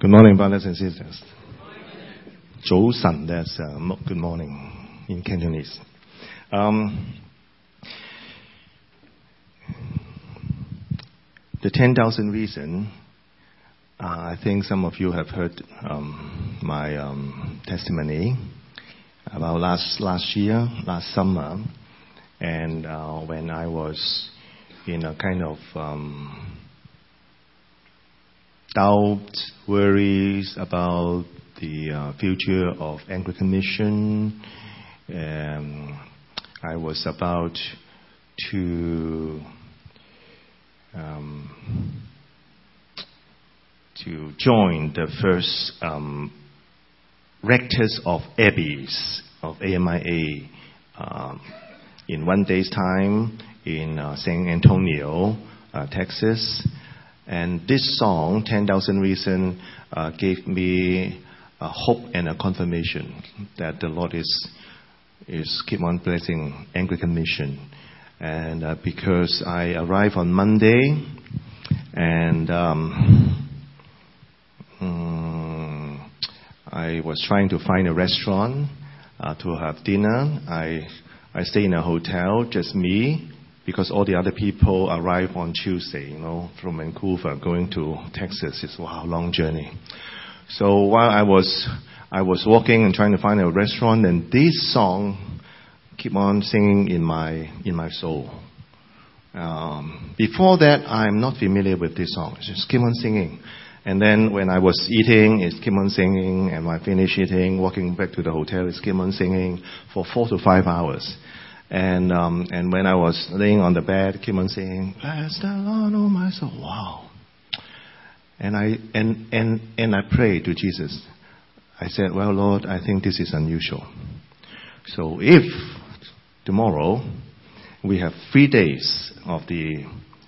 Good morning, brothers and sisters. Zhou san, that's good morning in Cantonese. The 10,000 Reasons, I think some of you have heard my testimony about last summer, and when I was in a kind of doubt, worries about the future of Anglican mission. I was about to join the first rectors of abbeys of AMIA in one day's time in San Antonio, Texas. And this song, 10,000 Reasons, gave me a hope and a confirmation that the Lord is keep on blessing Anglican mission. And because I arrived on Monday, and I was trying to find a restaurant to have dinner. I stay in a hotel, just me, because all the other people arrive on Tuesday, from Vancouver going to Texas. It's a long journey. So while I was walking and trying to find a restaurant, and this song keep on singing in my soul. Before that, I'm not familiar with this song. It just keep on singing. And then when I was eating, it keep on singing. And when I finish eating, walking back to the hotel, it keep on singing for 4 to 5 hours. And when I was laying on the bed, keep on singing, "Bless the Lord, oh my soul." Wow. And I prayed to Jesus. I said, "Well, Lord, I think this is unusual. So if tomorrow we have 3 days of the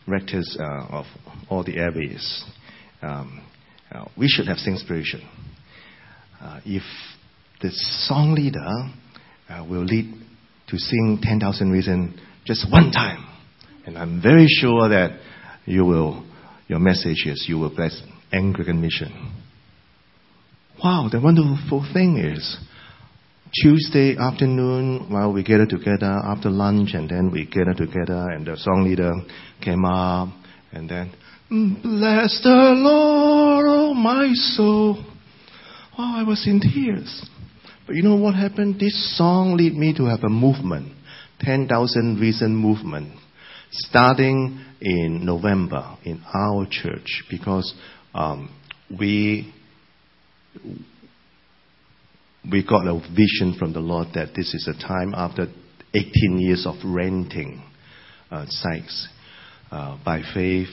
rectors of all the abbeys, we should have inspiration. If the song leader will lead to sing 10,000 Reasons just one time, and I'm very sure that your message is you will bless Anglican mission." Wow, the wonderful thing is Tuesday afternoon, while we gather together after lunch, and then we gather together, and the song leader came up, and then, "Bless the Lord, oh my soul." Wow, I was in tears. But you know what happened? This song led me to have a movement, 10,000 Reasons movement, starting in November in our church, because we got a vision from the Lord that this is a time after 18 years of renting sites. By faith,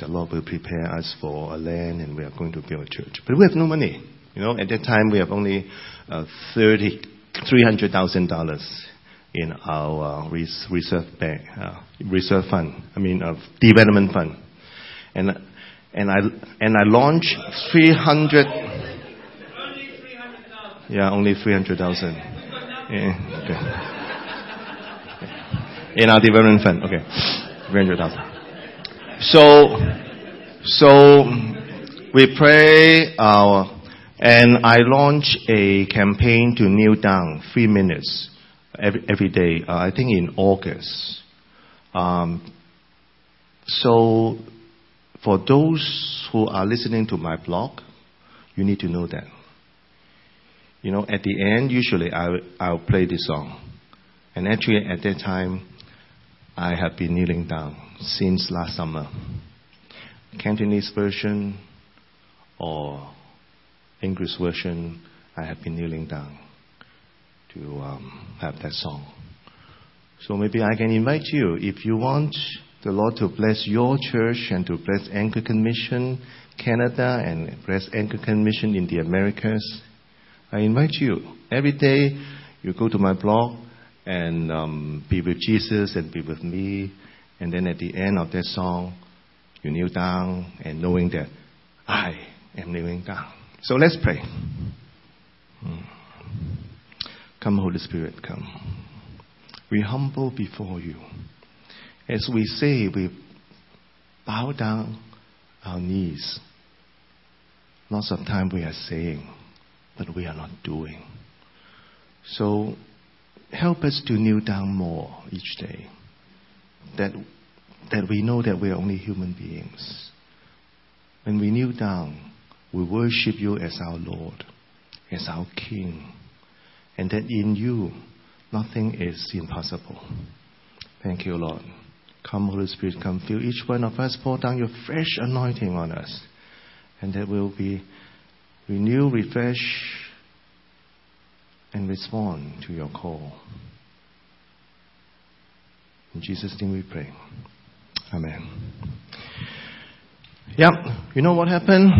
the Lord will prepare us for a land, and we are going to build a church. But we have no money. At that time, we have only $300,000 in our reserve fund. I mean, development fund. And I launched 300. Only 300,000. Yeah, only 300,000. Yeah, okay. In our development fund, okay, 300,000. So we pray our. And I launched a campaign to kneel down 3 minutes every day, I think in August. So for those who are listening to my blog, you need to know that. At the end, usually I'll play this song. And actually at that time, I have been kneeling down since last summer. Cantonese version or English version, I have been kneeling down to have that song. So maybe I can invite you, if you want the Lord to bless your church and to bless Anglican Mission Canada and bless Anglican Mission in the Americas, I invite you. Every day you go to my blog and be with Jesus and be with me. And then at the end of that song, you kneel down and knowing that I am kneeling down. So let's pray. Come, Holy Spirit, come. We humble before you. As we say, we bow down our knees Lots of time we are saying, but we are not doing. So help us to kneel down more each day, that we know that we are only human beings. When we kneel down, we worship you as our Lord, as our King, and that in you, nothing is impossible. Thank you, Lord. Come, Holy Spirit, come fill each one of us. Pour down your fresh anointing on us, and that we'll be renewed, refreshed, and respond to your call. In Jesus' name we pray. Amen. Yep, you know what happened?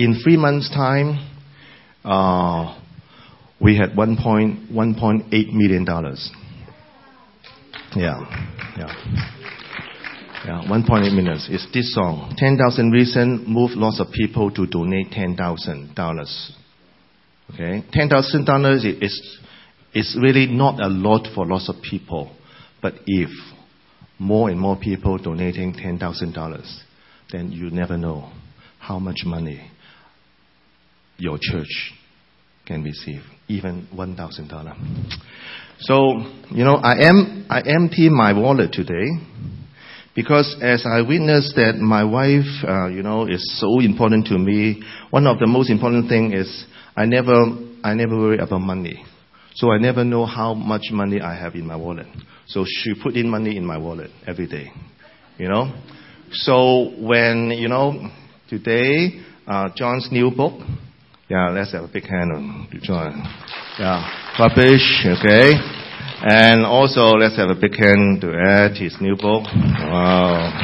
In 3 months' time, we had $1.8 million. Yeah, $1.8 million. It's this song, 10,000 Reasons, move lots of people to donate $10,000. Okay, $10,000 is really not a lot for lots of people, but if more and more people donating $10,000, then you never know how much money your church can receive, even $1,000. So, you know, I empty my wallet today because as I witnessed that my wife, is so important to me. One of the most important thing is I never worry about money. So I never know how much money I have in my wallet. So she put in money in my wallet every day, you know. So when, today, John's new book. Yeah, let's have a big hand on John. Yeah, publish, okay. And also let's have a big hand to Ed, his new book. Wow.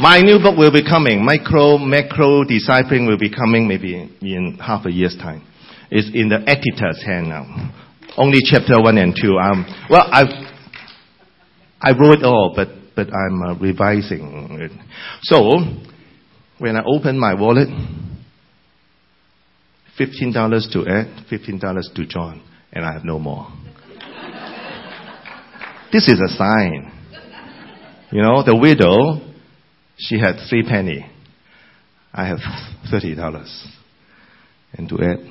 My new book will be coming. Micro, macro, discipling will be coming maybe in half a year's time. It's in the editor's hand now. Only chapter 1 and 2. I wrote it all, but I'm revising it. So when I open my wallet, $15 to Ed, $15 to John, and I have no more. This is a sign. The widow, she had 3 pennies. I have $30. And to Ed,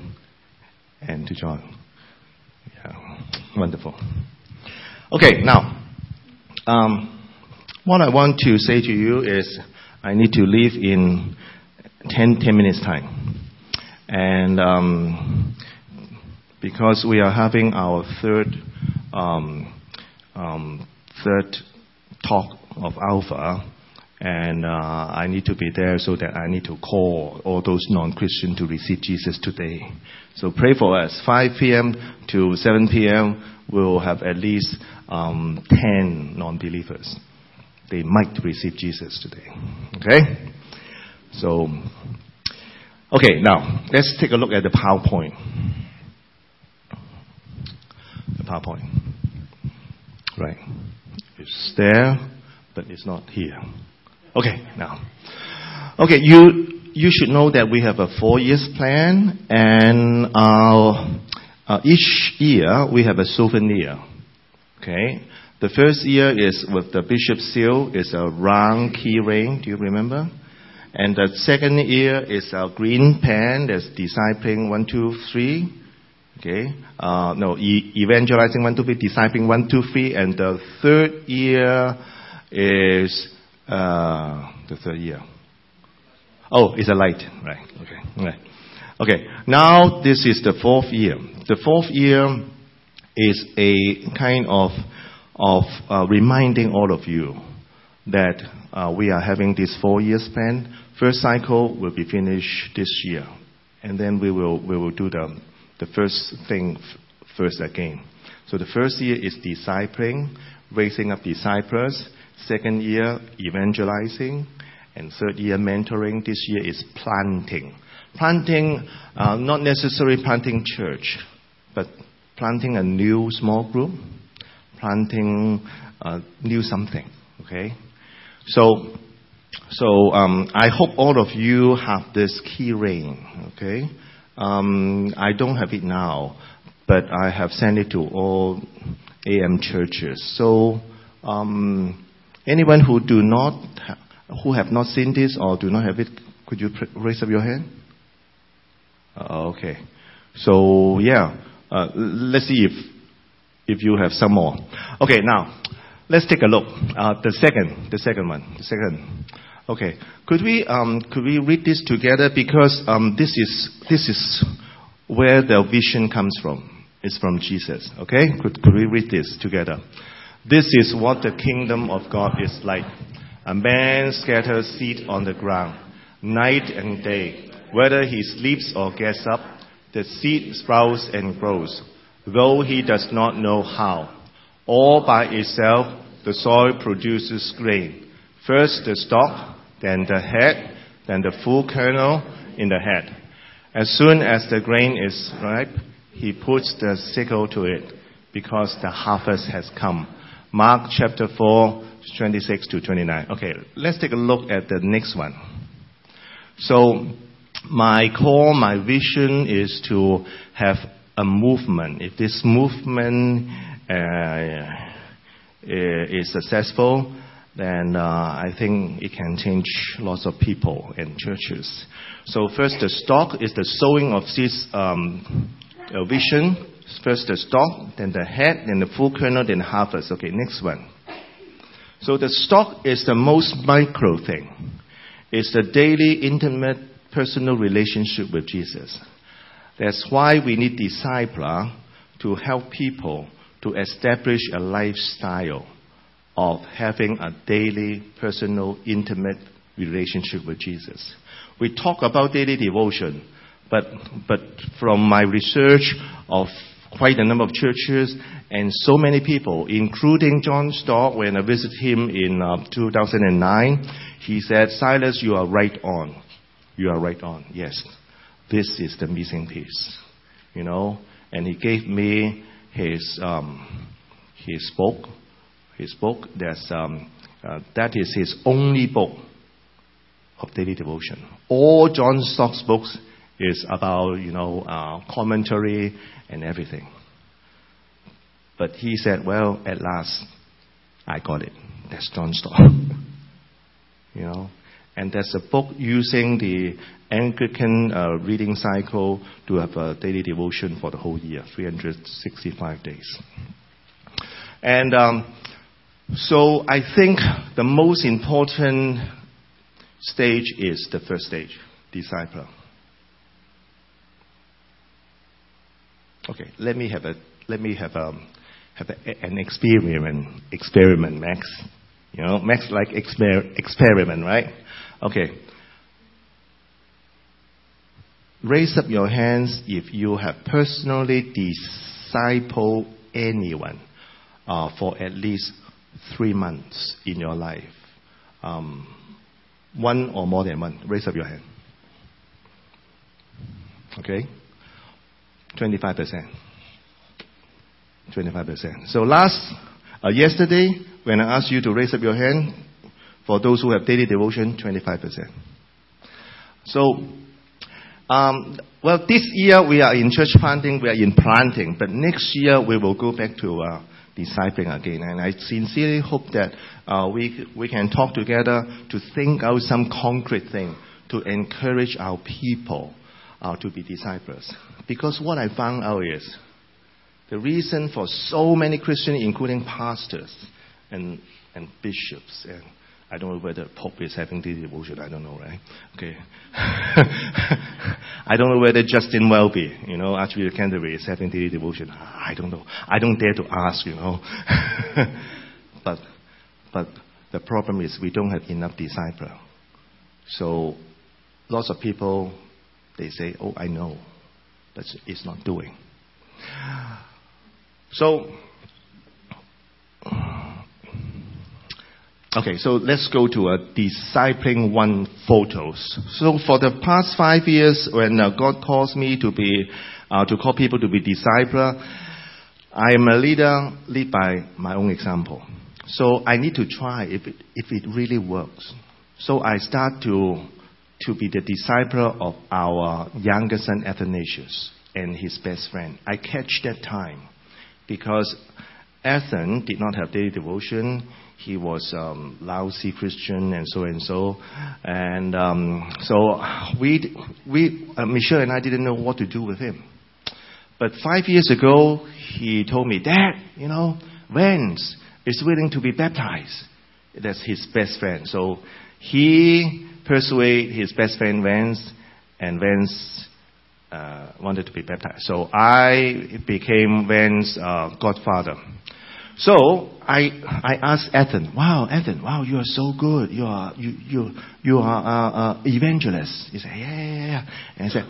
and to John. Yeah, wonderful. Okay, now, what I want to say to you is I need to leave in 10 minutes time. And because we are having our third talk of Alpha, and I need to be there so that I need to call all those non-Christian to receive Jesus today. So pray for us. 5 p.m. to 7 p.m. we'll have at least 10 non-believers. They might receive Jesus today. Okay? So... okay, now, let's take a look at the PowerPoint. The PowerPoint. Right. It's there, but it's not here. Okay, now. Okay, you should know that we have a 4-year plan, and each year we have a souvenir. Okay? The first year is with the Bishop's seal. It's a round key ring. Do you remember? And the second year is our green pen. That's discipling 1, 2, 3. Okay. Evangelizing 1, 2, 3. Discipling 1, 2, 3. And the third year is the third year. Oh, it's a light, right? Okay, right. Okay. Now this is the 4th year. The 4th year is a kind of reminding all of you that we are having this 4-year plan. First cycle will be finished this year, and then we will do the first thing first again. So the first year is discipling, raising up disciples. Second year, evangelizing, and third year, mentoring. This year is planting. Planting, not necessarily planting church, but planting a new small group, planting a new something. Okay. So I hope all of you have this key ring, okay? I don't have it now, but I have sent it to all AM churches. So anyone who have not seen this or do not have it, could you raise up your hand? Okay. So, yeah. Let's see if you have some more. Okay, now, let's take a look. The second one. Okay. Could we read this together? Because this is where the vision comes from. It's from Jesus. Okay? Could we read this together? This is what the kingdom of God is like. A man scatters seed on the ground, night and day. Whether he sleeps or gets up, the seed sprouts and grows, though he does not know how. All by itself, the soil produces grain. First the stalk, then the head, then the full kernel in the head. As soon as the grain is ripe, he puts the sickle to it, because the harvest has come. Mark chapter 4, 26 to 29. Okay, let's take a look at the next one. So, my call, my vision is to have a movement. If this movement is successful, then I think it can change lots of people and churches. So, first the stalk is the sowing of this vision. First the stalk, then the head, then the full kernel, then harvest. Okay, next one. So the stalk is the most micro thing. It's the daily, intimate, personal relationship with Jesus. That's why we need disciples to help people to establish a lifestyle of having a daily, personal, intimate relationship with Jesus. We talk about daily devotion, but from my research of quite a number of churches and so many people, including John Stott, when I visited him in 2009, he said, Silas, you are right on. You are right on. Yes, this is the missing piece, you know. And he gave me his book. That is his only book of daily devotion. All John Stott's books is about, commentary and everything. But he said, well, at last, I got it. That's John Stott. And there's a book using the Anglican reading cycle to have a daily devotion for the whole year, 365 days. And so I think the most important stage is the first stage, disciple. Okay, let me have an experiment, Max. Max like experiment, right? Okay. Raise up your hands if you have personally discipled anyone for at least 3 months in your life. One or more than one. Raise up your hand. Okay. 25%. So yesterday, when I asked you to raise up your hand, for those who have daily devotion, 25%. So, this year we are in church planting, but next year we will go back to discipling again. And I sincerely hope that we can talk together to think out some concrete thing to encourage our people to be disciples. Because what I found out is the reason for so many Christians, including pastors and bishops, and I don't know whether Pope is having daily devotion, I don't know, right? Okay. I don't know whether Justin Welby, Archbishop Yong is having daily devotion. I don't know. I don't dare to ask, But the problem is we don't have enough disciples. So lots of people, they say, oh, I know, but it's not doing. So, so let's go to discipling one photos. So for the past 5 years, when God calls me to call people to be disciples, I am a leader led by my own example. So I need to try if it really works. So I start to be the disciple of our younger son, Athanasius, and his best friend. I catch that time because Ethan did not have daily devotion. he was lousy Christian and so Michelle and I didn't know what to do with him. But 5 years ago, he told me, Dad, Vance is willing to be baptized. That's his best friend. So he persuaded his best friend Vance, and Vance wanted to be baptized. So I became Vance's godfather. So I asked Ethan, wow, you are so good. You are evangelist. He said, yeah. And I said,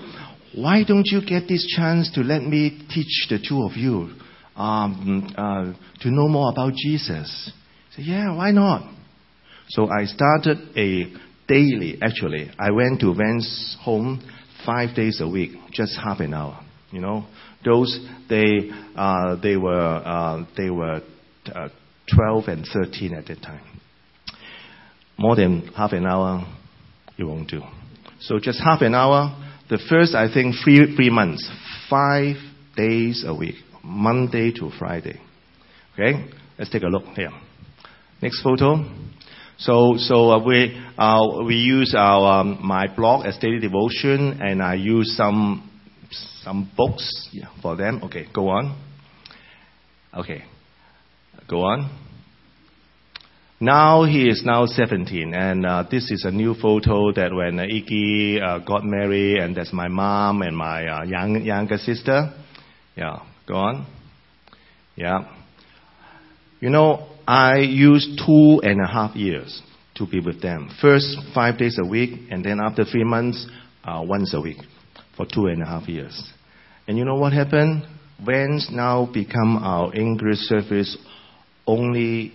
why don't you get this chance to let me teach the two of you to know more about Jesus? I said, yeah, why not? So I started I went to Vance's home 5 days a week, just half an hour. They were 12 and 13 at that time. More than half an hour, you won't do. So just half an hour. The first, I think, three months, 5 days a week, Monday to Friday. Okay, let's take a look here. Next photo. So we use our my blog as daily devotion, and I use some books for them. Okay, go on. Now he is now 17, and this is a new photo that when Iggy got married, and that's my mom and my younger sister. Yeah, go on. Yeah. I used 2.5 years to be with them. First 5 days a week, and then after 3 months, once a week for 2.5 years. And you know what happened? Vance now become our English service only.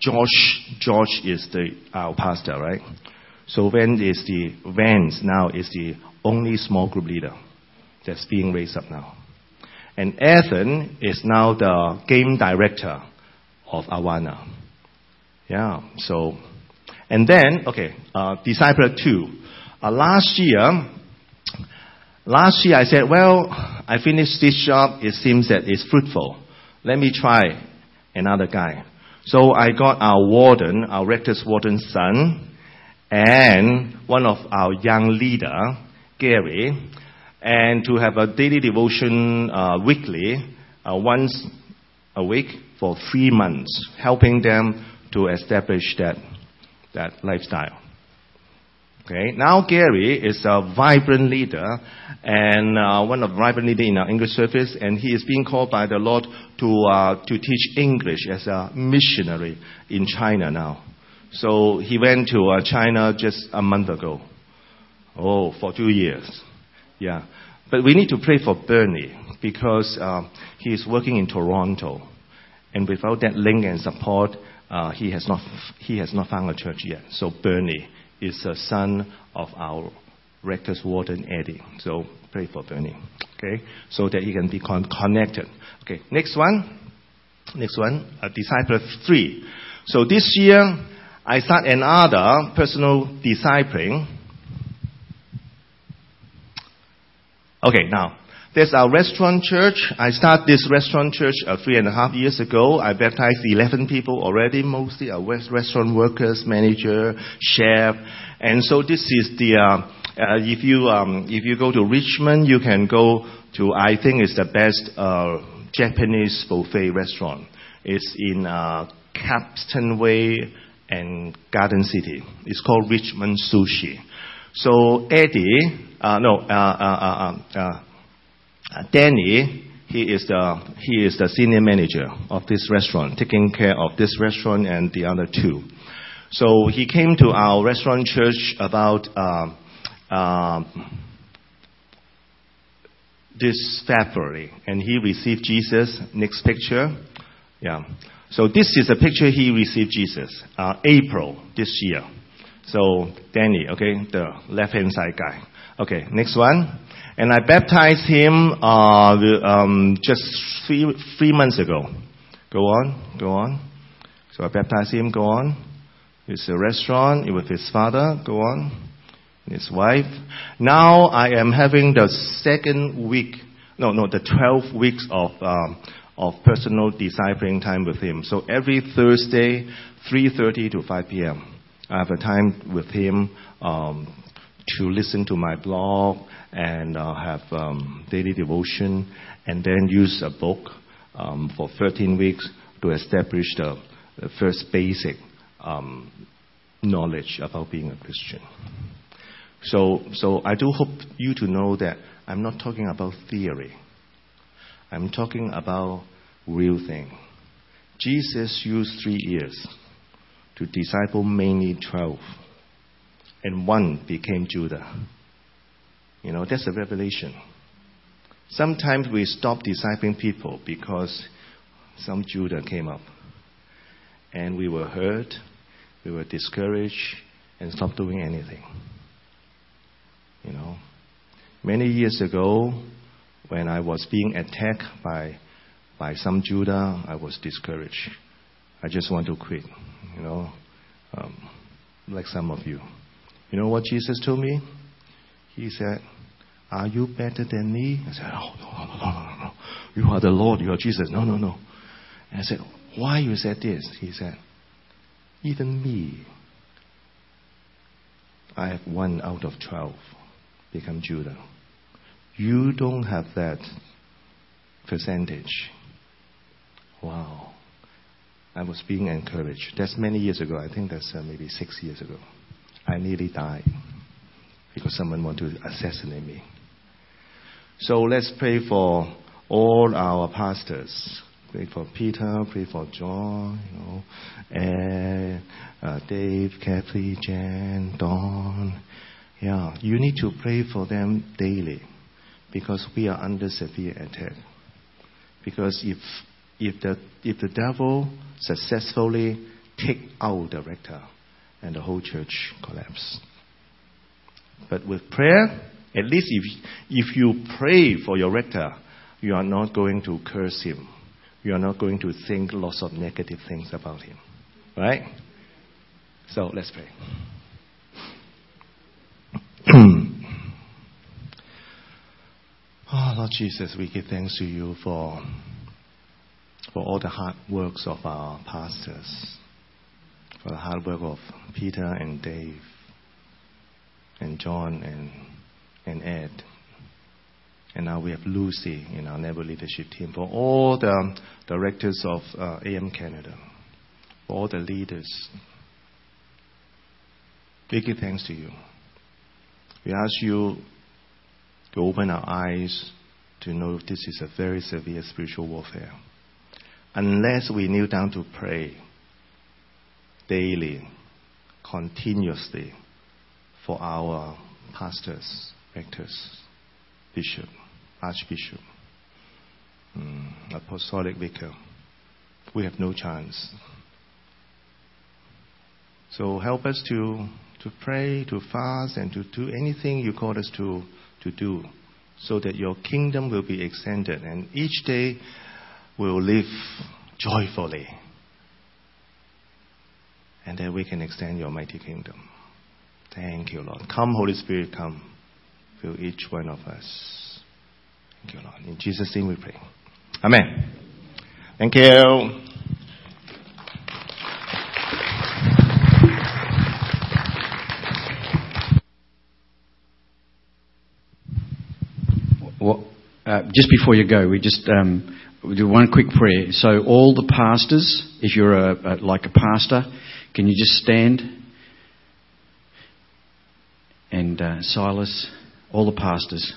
George is our pastor, right? So Vance now is the only small group leader that's being raised up now. And Ethan is now the game director of Awana. Yeah, so... And then, Discipler 2. Last year I said, I finished this job. It seems that it's fruitful. Let me try another guy. So I got our rector's warden's son, and one of our young leader, Gary, and to have a daily devotion weekly, once a week for 3 months, helping them to establish that lifestyle. Okay. Now Gary is a vibrant leader, and one of the vibrant leaders in our English service, and he is being called by the Lord to teach English as a missionary in China now. So he went to China just a month ago. Oh, for 2 years. Yeah, but we need to pray for Bernie because he is working in Toronto, and without that link and support, he has not found a church yet. So Bernie is a son of our rector's warden Eddie. So pray for Bernie, okay, so that he can be connected. Okay, next one, Disciple 3. So this year I start another personal discipling. Okay, now, there's our restaurant church. I started this restaurant church 3.5 years ago. I baptized 11 people already, mostly restaurant workers, manager, chef. And so this is the, if you go to Richmond, you can go to, I think it's the best Japanese buffet restaurant. It's in Capstan Way and Garden City. It's called Richmond Sushi. So Danny, he is the senior manager of this restaurant, taking care of this restaurant and the other two. So he came to our restaurant church about this February, and he received Jesus. Next picture, yeah. So this is a picture he received Jesus, April this year. So, Danny, the left-hand side guy. Okay, next one. And I baptized him just three months ago. Go on. So I baptized him, go on. It's a restaurant with his father, go on. His wife. Now I am having the 12th weeks of personal discipling time with him. So every Thursday, 3:30 to 5 p.m., I have a time with him to listen to my blog and have daily devotion, and then use a book for 13 weeks to establish the first basic knowledge about being a Christian. So I do hope you to know that I'm not talking about theory. I'm talking about real thing. Jesus used 3 years to disciple mainly 12, and one became Judas. You know, that's a revelation. Sometimes we stop discipling people because some Judas came up, and we were hurt, we were discouraged, and stopped doing anything. You know, many years ago, when I was being attacked by some Judas, I was discouraged. I just want to quit, you know, like some of you. You know what Jesus told me? He said, "Are you better than me?" I said, "Oh, no. You are the Lord, you are Jesus. No. And I said, "Why you said this?" He said, "Even me, I have one out of 12 become Judah. You don't have that percentage." Wow. I was being encouraged. That's many years ago. I think that's maybe 6 years ago. I nearly died because someone wanted to assassinate me. So let's pray for all our pastors. Pray for Peter, pray for John, you know, Ed, Dave, Kathy, Jen, Dawn. Yeah, you need to pray for them daily, because we are under severe attack. Because if the devil successfully take out the rector, and the whole church collapse. But with prayer, at least if you pray for your rector, you are not going to curse him. You are not going to think lots of negative things about him. Right? So let's pray. Oh, Lord Jesus, we give thanks to you for all the hard works of our pastors, for the hard work of Peter and Dave and John and Ed. And now we have Lucy in our Never Leadership Team, for all the directors of AM Canada, for all the leaders. We give thanks to you. We ask you to open our eyes to know this is a very severe spiritual warfare. Unless we kneel down to pray daily, continuously, for our pastors, rectors, bishop, archbishop, apostolic vicar, we have no chance. So help us to pray, to fast, and to do anything you call us to do, so that your kingdom will be extended, and each day we'll live joyfully, and that we can extend your mighty kingdom. Thank you, Lord. Come, Holy Spirit, come. Fill each one of us. Thank you, Lord. In Jesus' name we pray. Amen. Thank you. Well, just before you go, we do one quick prayer. So all the pastors, if you're like a pastor, can you just stand? And Silas, all the pastors.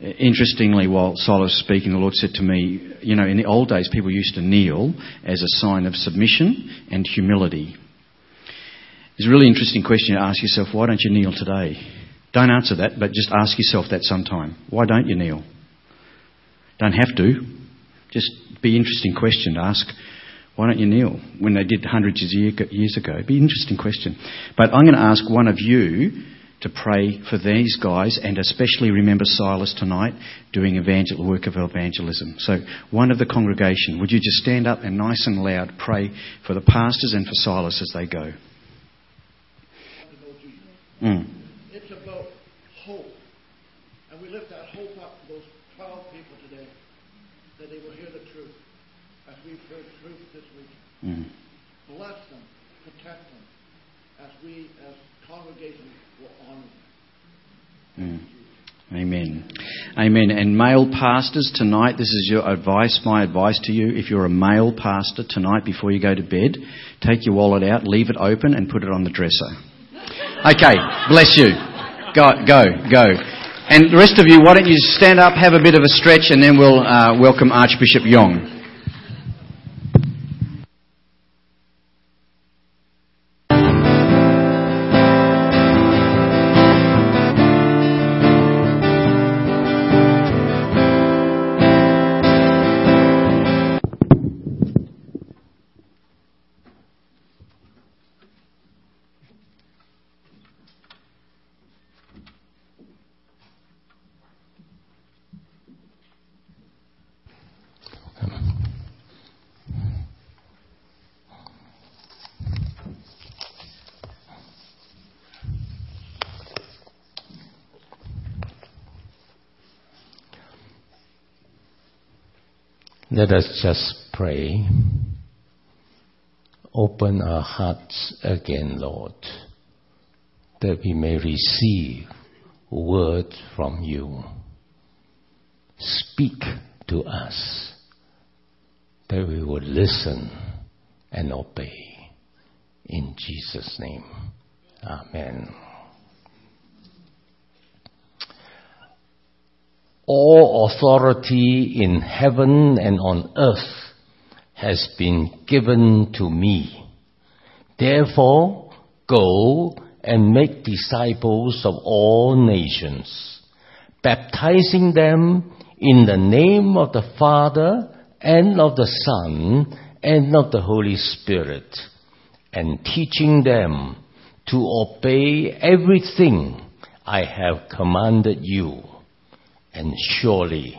Interestingly, while Silas was speaking, the Lord said to me, you know, in the old days people used to kneel as a sign of submission and humility. It's a really interesting question to ask yourself, why don't you kneel today? Don't answer that, but just ask yourself that sometime. Why don't you kneel? Don't have to. Just be an interesting question to ask. Why don't you kneel? When they did hundreds of years ago. It'd be an interesting question. But I'm going to ask one of you to pray for these guys, and especially remember Silas tonight doing work of evangelism. So one of the congregation, would you just stand up and nice and loud pray for the pastors and for Silas as they go? It's about hope. And we lift that hope up to those 12 people today. that they will hear the truth, as we've heard truth this week. Mm-hmm. Bless them, protect them, as we, as congregations, will honor them. Amen. Amen. And male pastors tonight, this is your advice, my advice to you. If you're a male pastor tonight, before you go to bed, take your wallet out, leave it open and put it on the dresser. Okay, bless you. Go. And the rest of you, why don't you stand up, have a bit of a stretch, and then we'll welcome Archbishop Yong. Let us just pray. Open our hearts again, Lord, that we may receive word from you. Speak to us, that we will listen and obey. In Jesus' name, amen. All authority in heaven and on earth has been given to me. Therefore, go and make disciples of all nations, baptizing them in the name of the Father and of the Son and of the Holy Spirit, and teaching them to obey everything I have commanded you. And surely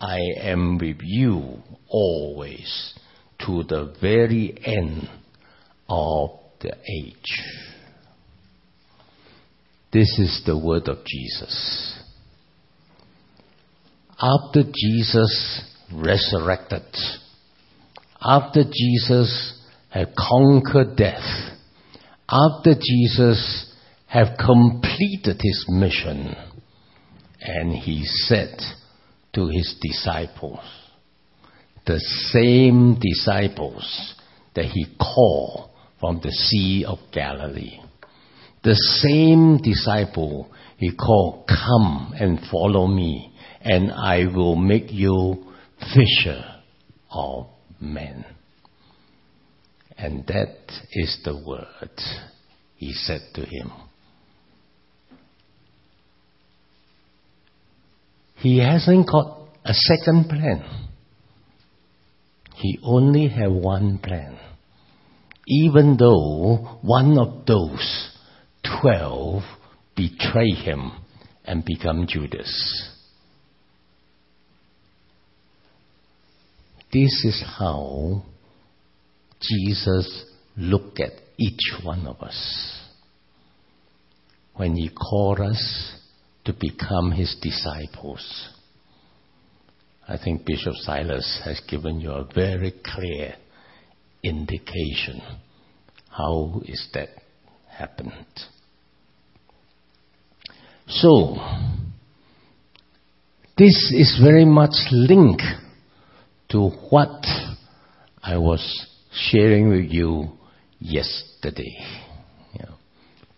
I am with you always, to the very end of the age. This is the word of Jesus. After Jesus resurrected, after Jesus had conquered death, after Jesus had completed his mission, and he said to his disciples, the same disciples that he called from the Sea of Galilee, the same disciple he called, come and follow me, and I will make you fisher of men. And that is the word he said to him. He hasn't got a second plan. He only had one plan. Even though one of those 12 betray him and become Judas. This is how Jesus looked at each one of us when he called us to become his disciples. I think Bishop Silas has given you a very clear indication how is that happened. So, this is very much linked to what I was sharing with you yesterday. You know,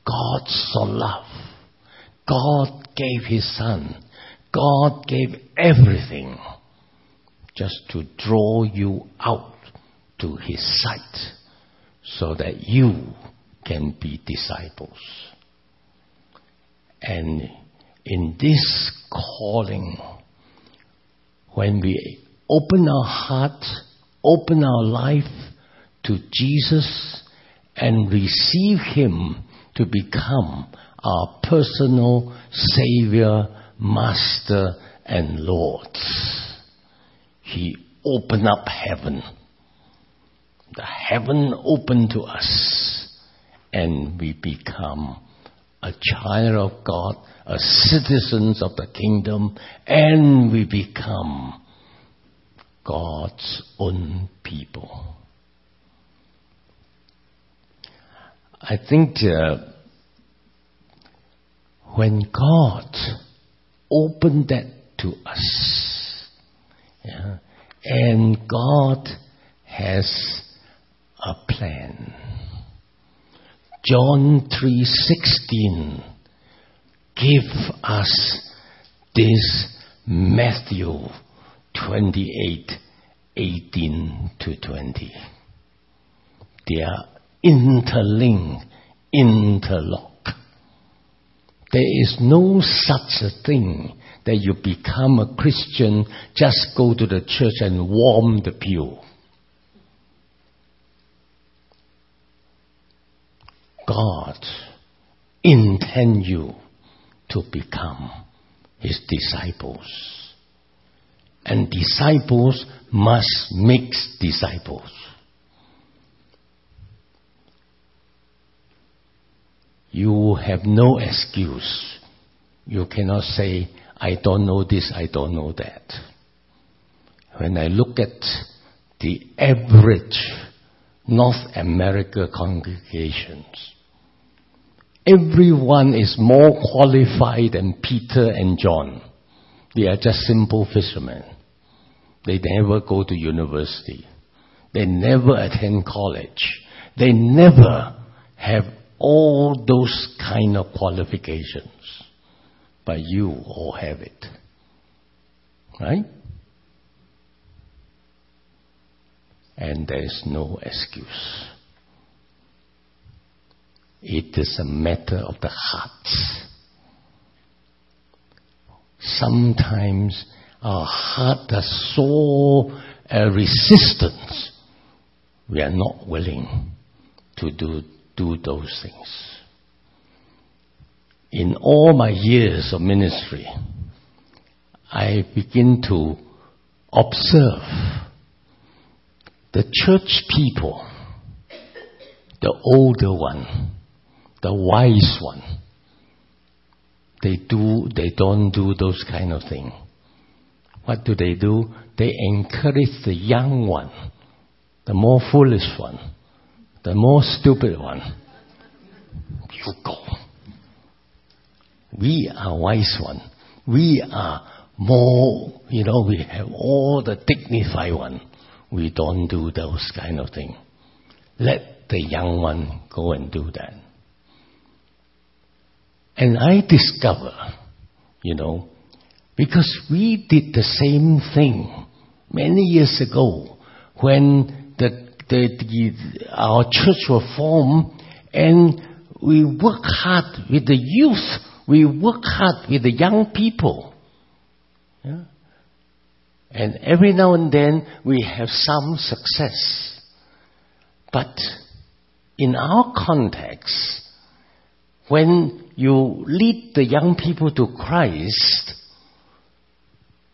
God so loved. God gave his son. God gave everything just to draw you out to his sight so that you can be disciples. And in this calling, when we open our heart, open our life to Jesus and receive him to become our personal Savior, Master, and Lord. He opened up heaven. The heaven opened to us, and we become a child of God, a citizens of the kingdom, and we become God's own people. I think when God opened that to us, yeah, and God has a plan. John 3:16 give us this Matthew 28:18-20. They are interlinked, interlocked. There is no such a thing that you become a Christian, just go to the church and warm the pew. God intend you to become His disciples. And disciples must make disciples. You have no excuse. You cannot say, I don't know this, I don't know that. When I look at the average North America congregations, everyone is more qualified than Peter and John. They are just simple fishermen. They never go to university. They never attend college. They never have all those kind of qualifications. But you all have it. Right? And there is no excuse. It is a matter of the heart. Sometimes our heart is so resistant, we are not willing to do those things. In all my years of ministry, I begin to observe the church people, the older one, the wise one, they don't do those kind of thing. What do? They encourage the young one, the more foolish one, the more stupid one. You go. We are wise one. We are more, we have all the dignified one. We don't do those kind of thing. Let the young one go and do that. And I discover, because we did the same thing many years ago when our church was formed, and we work hard with the youth, we work hard with the young people. Yeah? And every now and then we have some success. But in our context, when you lead the young people to Christ,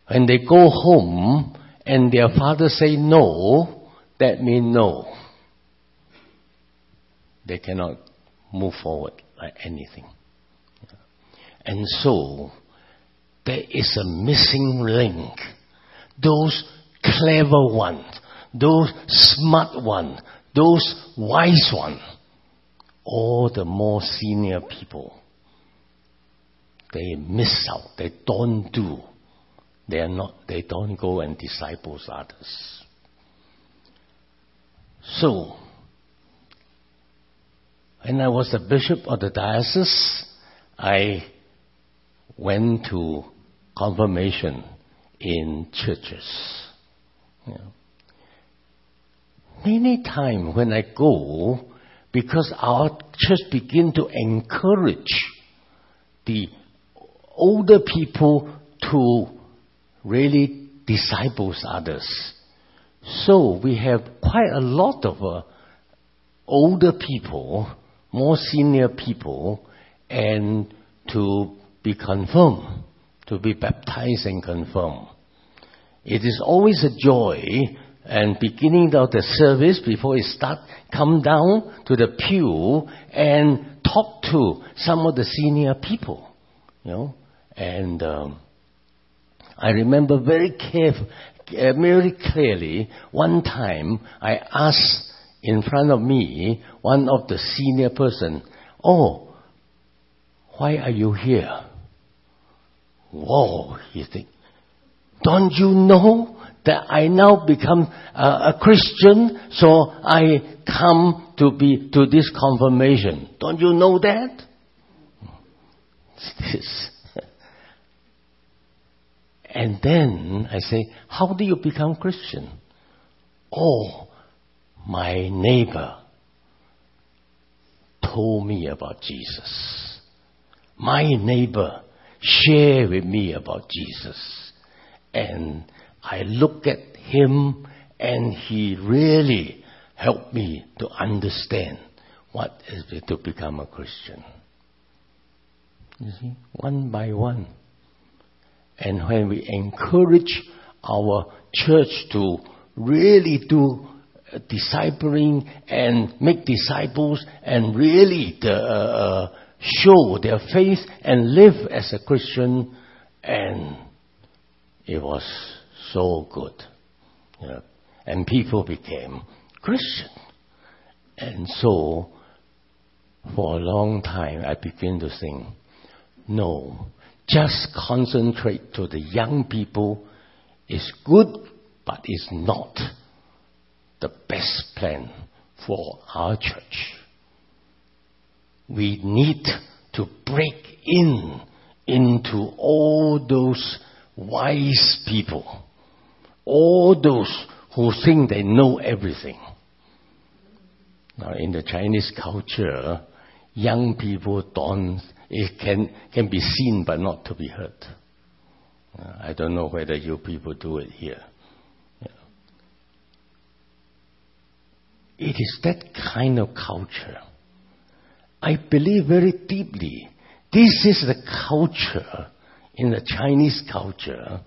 when they go home and their father say no, that means no. They cannot move forward by anything. And so, there is a missing link. Those clever ones, those smart ones, those wise ones, all the more senior people, they miss out. They don't do. They don't go and disciples others. So, when I was the bishop of the diocese, I went to confirmation in churches. Many times when I go, because our church begin to encourage the older people to really disciples others. So we have quite a lot of older people, more senior people, and to be confirmed, to be baptized and confirmed. It is always a joy, and beginning of the service, before it starts, come down to the pew and talk to some of the senior people. And I remember very very clearly, one time I asked in front of me, one of the senior person, "Oh, why are you here?" Whoa, you think, don't you know that I now become a Christian, so I come to this confirmation? Don't you know that? This. And then I say, how do you become Christian? Oh, my neighbor told me about Jesus. My neighbor shared with me about Jesus. And I look at him and he really helped me to understand what is it to become a Christian. You see, one by one. And when we encourage our church to really do discipling and make disciples and really show their faith and live as a Christian, and it was so good. You know, and people became Christian. And so, for a long time, I began to think, no, just concentrate to the young people is good, but it's not the best plan for our church. We need to break into all those wise people, all those who think they know everything. Now, in the Chinese culture, young people don't. It can be seen but not to be heard. I don't know whether you people do it here. Yeah. It is that kind of culture. I believe very deeply this is the culture in the Chinese culture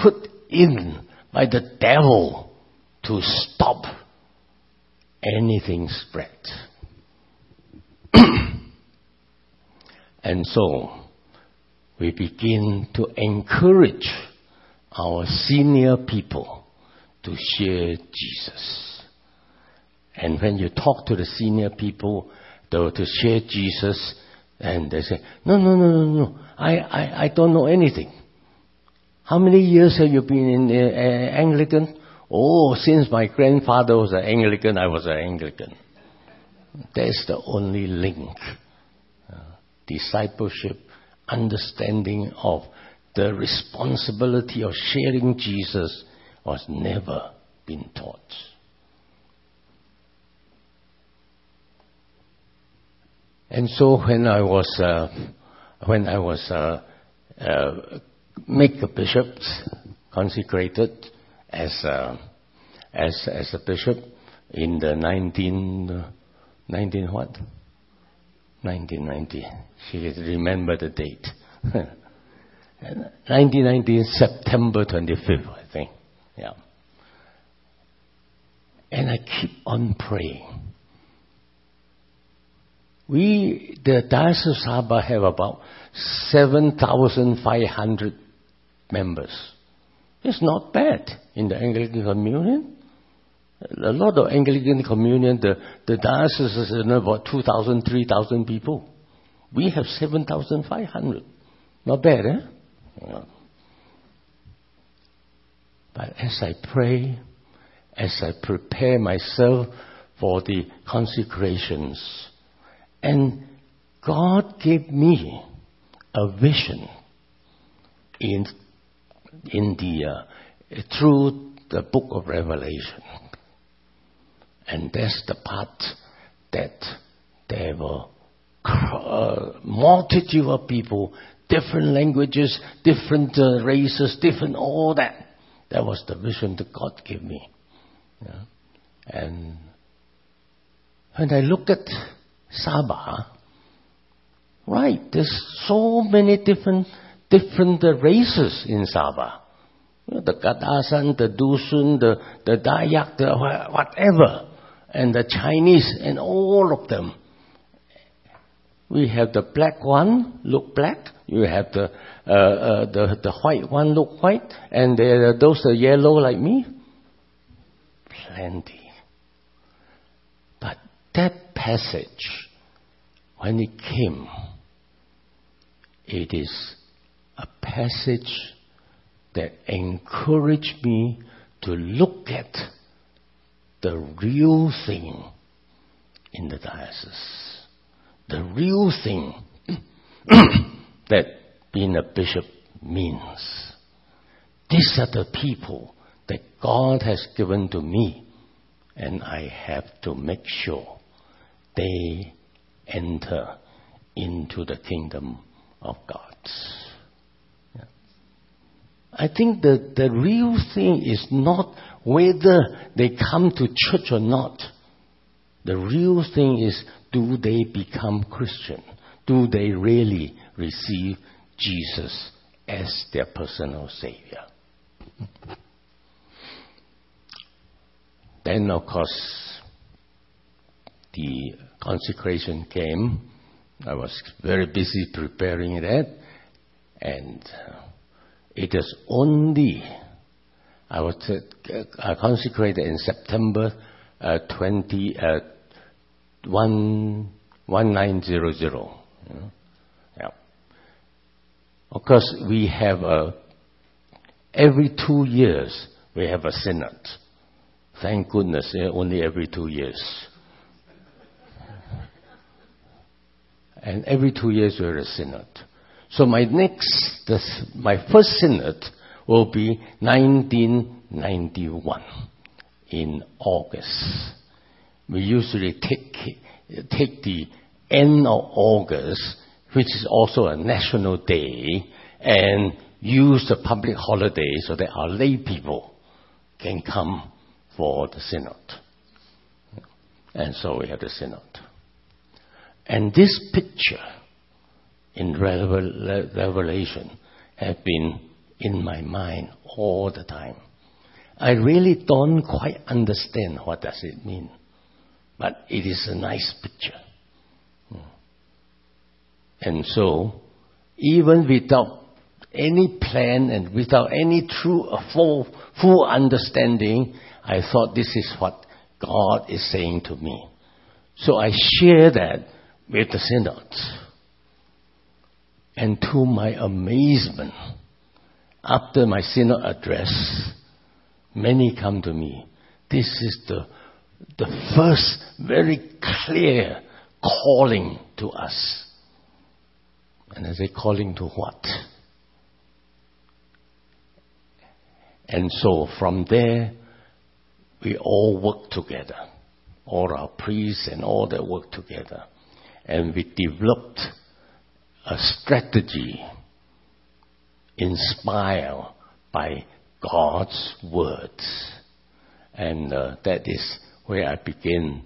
put in by the devil to stop anything spread. And so, we begin to encourage our senior people to share Jesus. And when you talk to the senior people to share Jesus, and they say, no, I don't know anything. How many years have you been in Anglican? Oh, since my grandfather was an Anglican, I was an Anglican. That's the only link. Discipleship, understanding of the responsibility of sharing Jesus was never been taught. And so when I was made a bishop, consecrated as a bishop in the 1990. She remember the date. 1990, September 25th, I think. Yeah. And I keep on praying. The Diocese of Sabah have about 7,500 members. It's not bad in the Anglican Communion. A lot of Anglican communion, the diocese is about 2,000, 3,000 people. We have 7,500. Not bad, eh? Yeah. But as I pray, as I prepare myself for the consecrations, and God gave me a vision in the through the book of Revelation. And that's the part that there were a multitude of people, different languages, different races, different all that. That was the vision that God gave me. Yeah. And when I look at Sabah, right, there's so many different races in Sabah. You know, the Kadazan, the Dusun, the Dayak, the whatever. And the Chinese, and all of them. We have the black one, look black. You have the white one look white, and there are those are yellow like me. Plenty. But that passage, when it came, it is a passage that encouraged me to look at the real thing in the diocese. The real thing that being a bishop means. These are the people that God has given to me, and I have to make sure they enter into the kingdom of God. Yeah. I think that the real thing is not whether they come to church or not. The real thing is, do they become Christian? Do they really receive Jesus as their personal Savior? Then, of course, the consecration came. I was very busy preparing that. And it is only, I was consecrated in September 1900. Yeah. Of course, we have every 2 years we have a synod. Thank goodness, only every 2 years. And every 2 years we're a synod. So my first synod will be 1991 in August. We usually take the end of August, which is also a national day, and use the public holiday so that our lay people can come for the synod. And so we have the synod. And this picture in Revelation has been in my mind all the time. I really don't quite understand what does it mean. But it is a nice picture. And so, even without any plan and without any true, full understanding, I thought this is what God is saying to me. So I share that with the synod. And to my amazement, after my synod address, many come to me. This is the first very clear calling to us. And I say, calling to what? And so from there, we all work together. All our priests and all that work together. And we developed a strategy inspired by God's words. And that is where I begin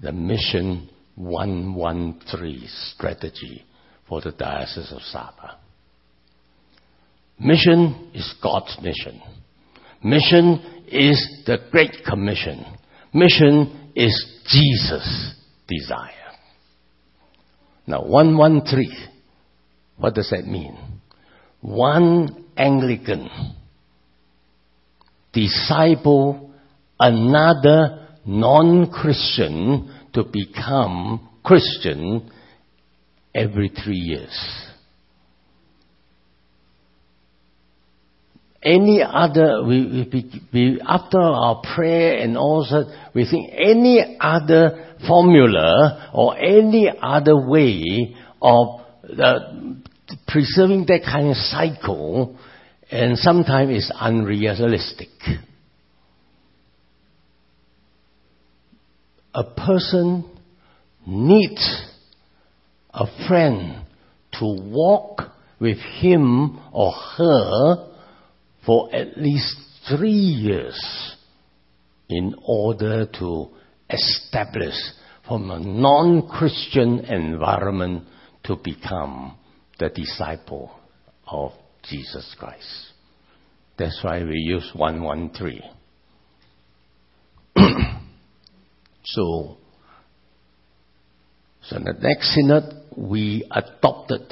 the Mission 113 strategy for the Diocese of Sabah. Mission is God's mission. Mission is the Great Commission. Mission is Jesus' desire. Now, 113, what does that mean? One Anglican disciple another non-Christian to become Christian every 3 years. Any other, we after our prayer and all that, we think any other formula or any other way of preserving that kind of cycle, and sometimes it's unrealistic. A person needs a friend to walk with him or her for at least 3 years in order to establish from a non-Christian environment to become the disciple of Jesus Christ. That's why we use 113. So in the next synod, we adopted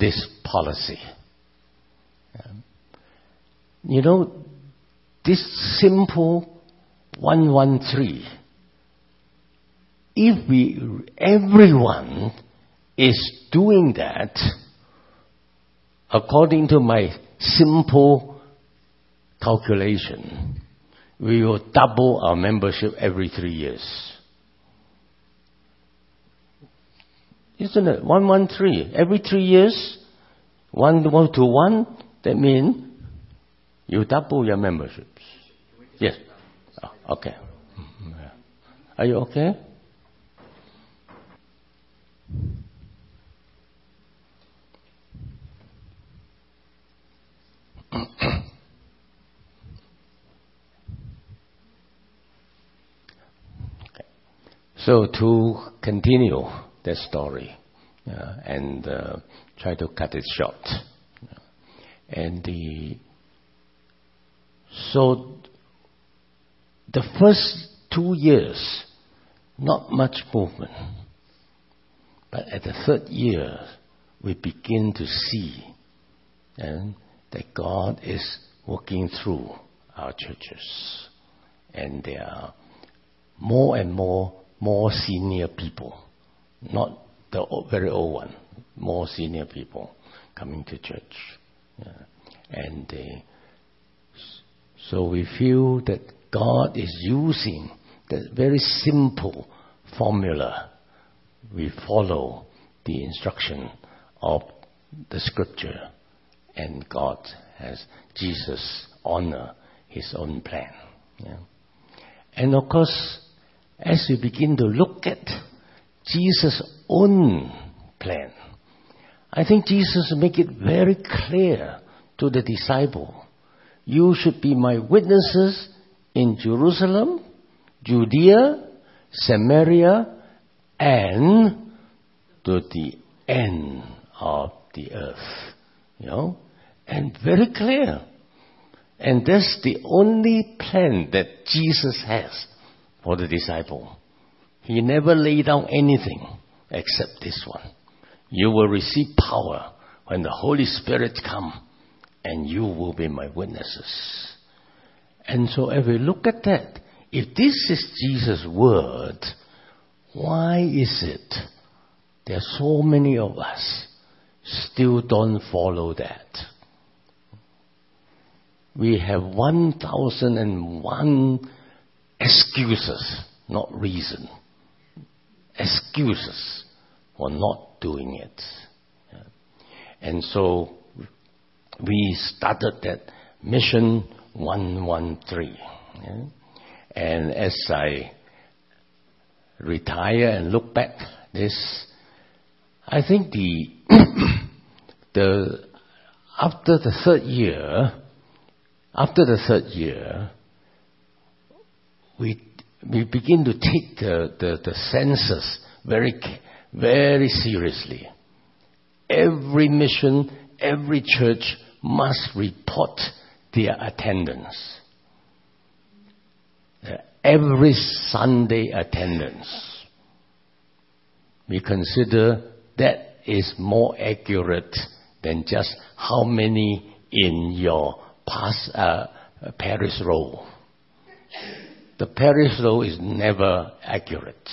this policy. You know, this simple 113, everyone is doing that according to my simple calculation, we will double our membership every 3 years. Isn't it? 113. Every 3 years, 1 to 1, that means you double your memberships. Yes. Oh, okay. Are you okay? So to continue the story and try to cut it short. And so the first 2 years, not much movement. But at the third year, we begin to see that God is working through our churches. And there are more and more senior people, not the very old one, more senior people coming to church. Yeah. And so we feel that God is using that very simple formula. We follow the instruction of the scripture, and God has Jesus honor his own plan. Yeah. And of course, as we begin to look at Jesus' own plan, I think Jesus make it very clear to the disciple, you should be my witnesses in Jerusalem, Judea, Samaria, and to the end of the earth. You know, and very clear. And that's the only plan that Jesus has for the disciple. He never laid down anything except this one. You will receive power when the Holy Spirit comes, and you will be my witnesses. And so if we look at that, if this is Jesus' word, why is it there are so many of us still don't follow that? We have 1,001 excuses, not reason. Excuses for not doing it. And so we started that Mission 113. And as I retire and look back this, I think after the third year, we begin to take the census very seriously. Every mission, every church must report their attendance. Every Sunday attendance. We consider that is more accurate than just how many in your past parish roll. The parish roll is never accurate,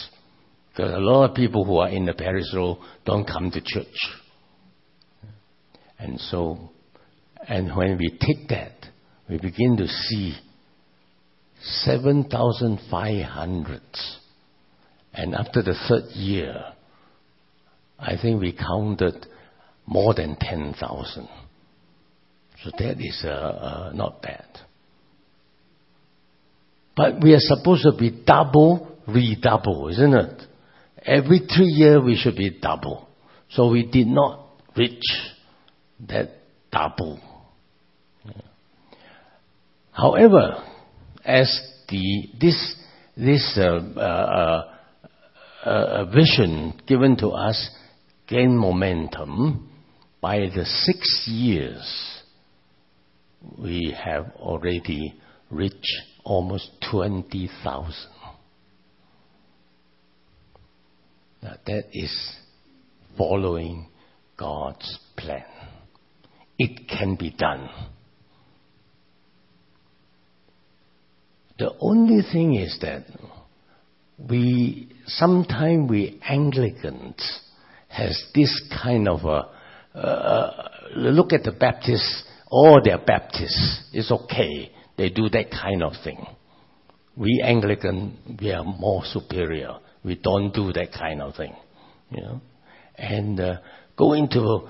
because a lot of people who are in the parish roll don't come to church. And so, and when we take that, we begin to see 7,500. And after the third year, I think we counted more than 10,000. So that is not bad. But we are supposed to be double, redouble, isn't it? Every 3 years we should be double. So we did not reach that double. However, as this vision given to us gain momentum, by the 6 years, we have already reached almost 20,000. Now that is following God's plan. It can be done. The only thing is that sometimes we Anglicans has this kind of look at the Baptists, all their Baptists, it's okay. They do that kind of thing. We Anglican, we are more superior. We don't do that kind of thing, you know. And going to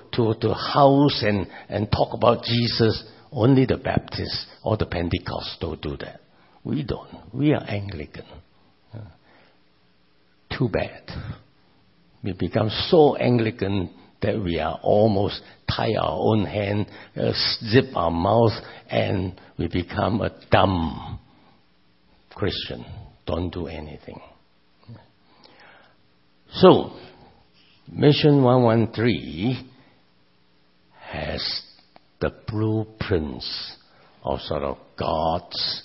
house and talk about Jesus, only the Baptists or the Pentecostal do that. We don't. We are Anglican. Too bad. We become so Anglican that we are almost tie our own hand, zip our mouth, and we become a dumb Christian. Don't do anything. So, Mission 113 has the blueprints of sort of God's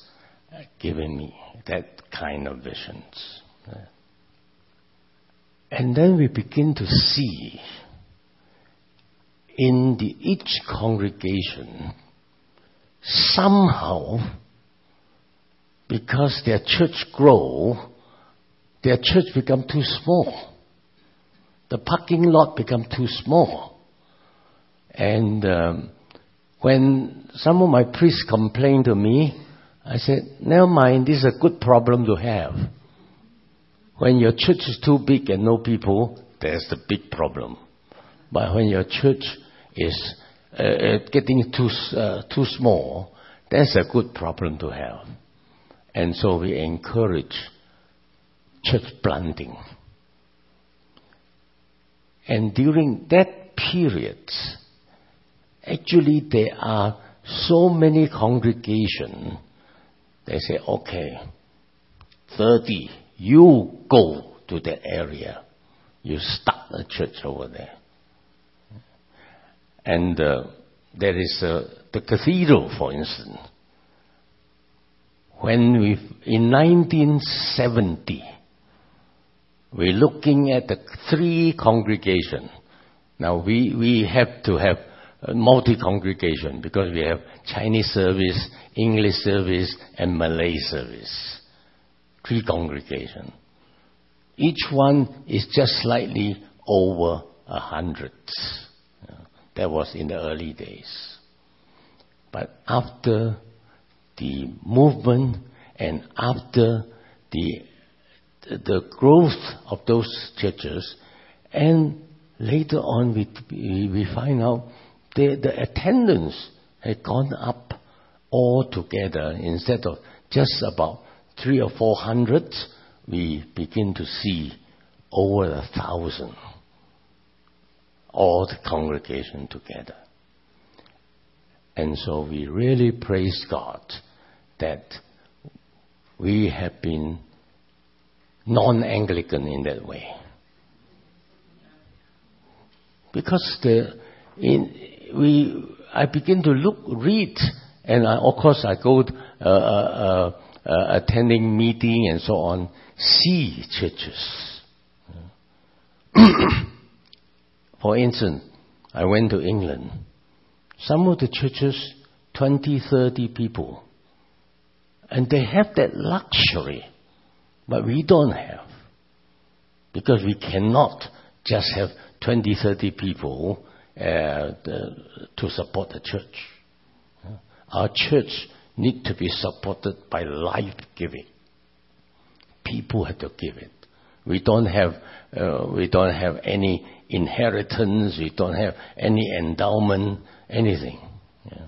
giving me that kind of visions. And then we begin to see in each congregation, somehow, because their church grow, their church become too small. The parking lot become too small. And when some of my priests complained to me, I said, never mind, this is a good problem to have. When your church is too big and no people, there's the big problem. But when your church is getting too small, that's a good problem to have. And so we encourage church planting. And during that period, actually there are so many congregations, they say, okay, 30, you go to that area. You start a church over there. And there is the cathedral, for instance. In 1970, we're looking at the three congregations. Now, we have to have multi-congregation because we have Chinese service, English service, and Malay service. Three congregations. Each one is just slightly over 100. That was in the early days. But after the movement and after the growth of those churches, and later on we find out the attendance had gone up altogether. Instead of just about 300 or 400, we begin to see over 1,000. All the congregation together. And so we really praise God that we have been non-Anglican in that way. Because I begin to read, and of course I go attending meeting and so on, see churches. For instance, I went to England. Some of the churches, 20, 30 people. And they have that luxury, but we don't have. Because we cannot just have 20, 30 people to support the church. Our church needs to be supported by life giving. People have to give it. We don't have any inheritance, we don't have any endowment, anything. Yeah.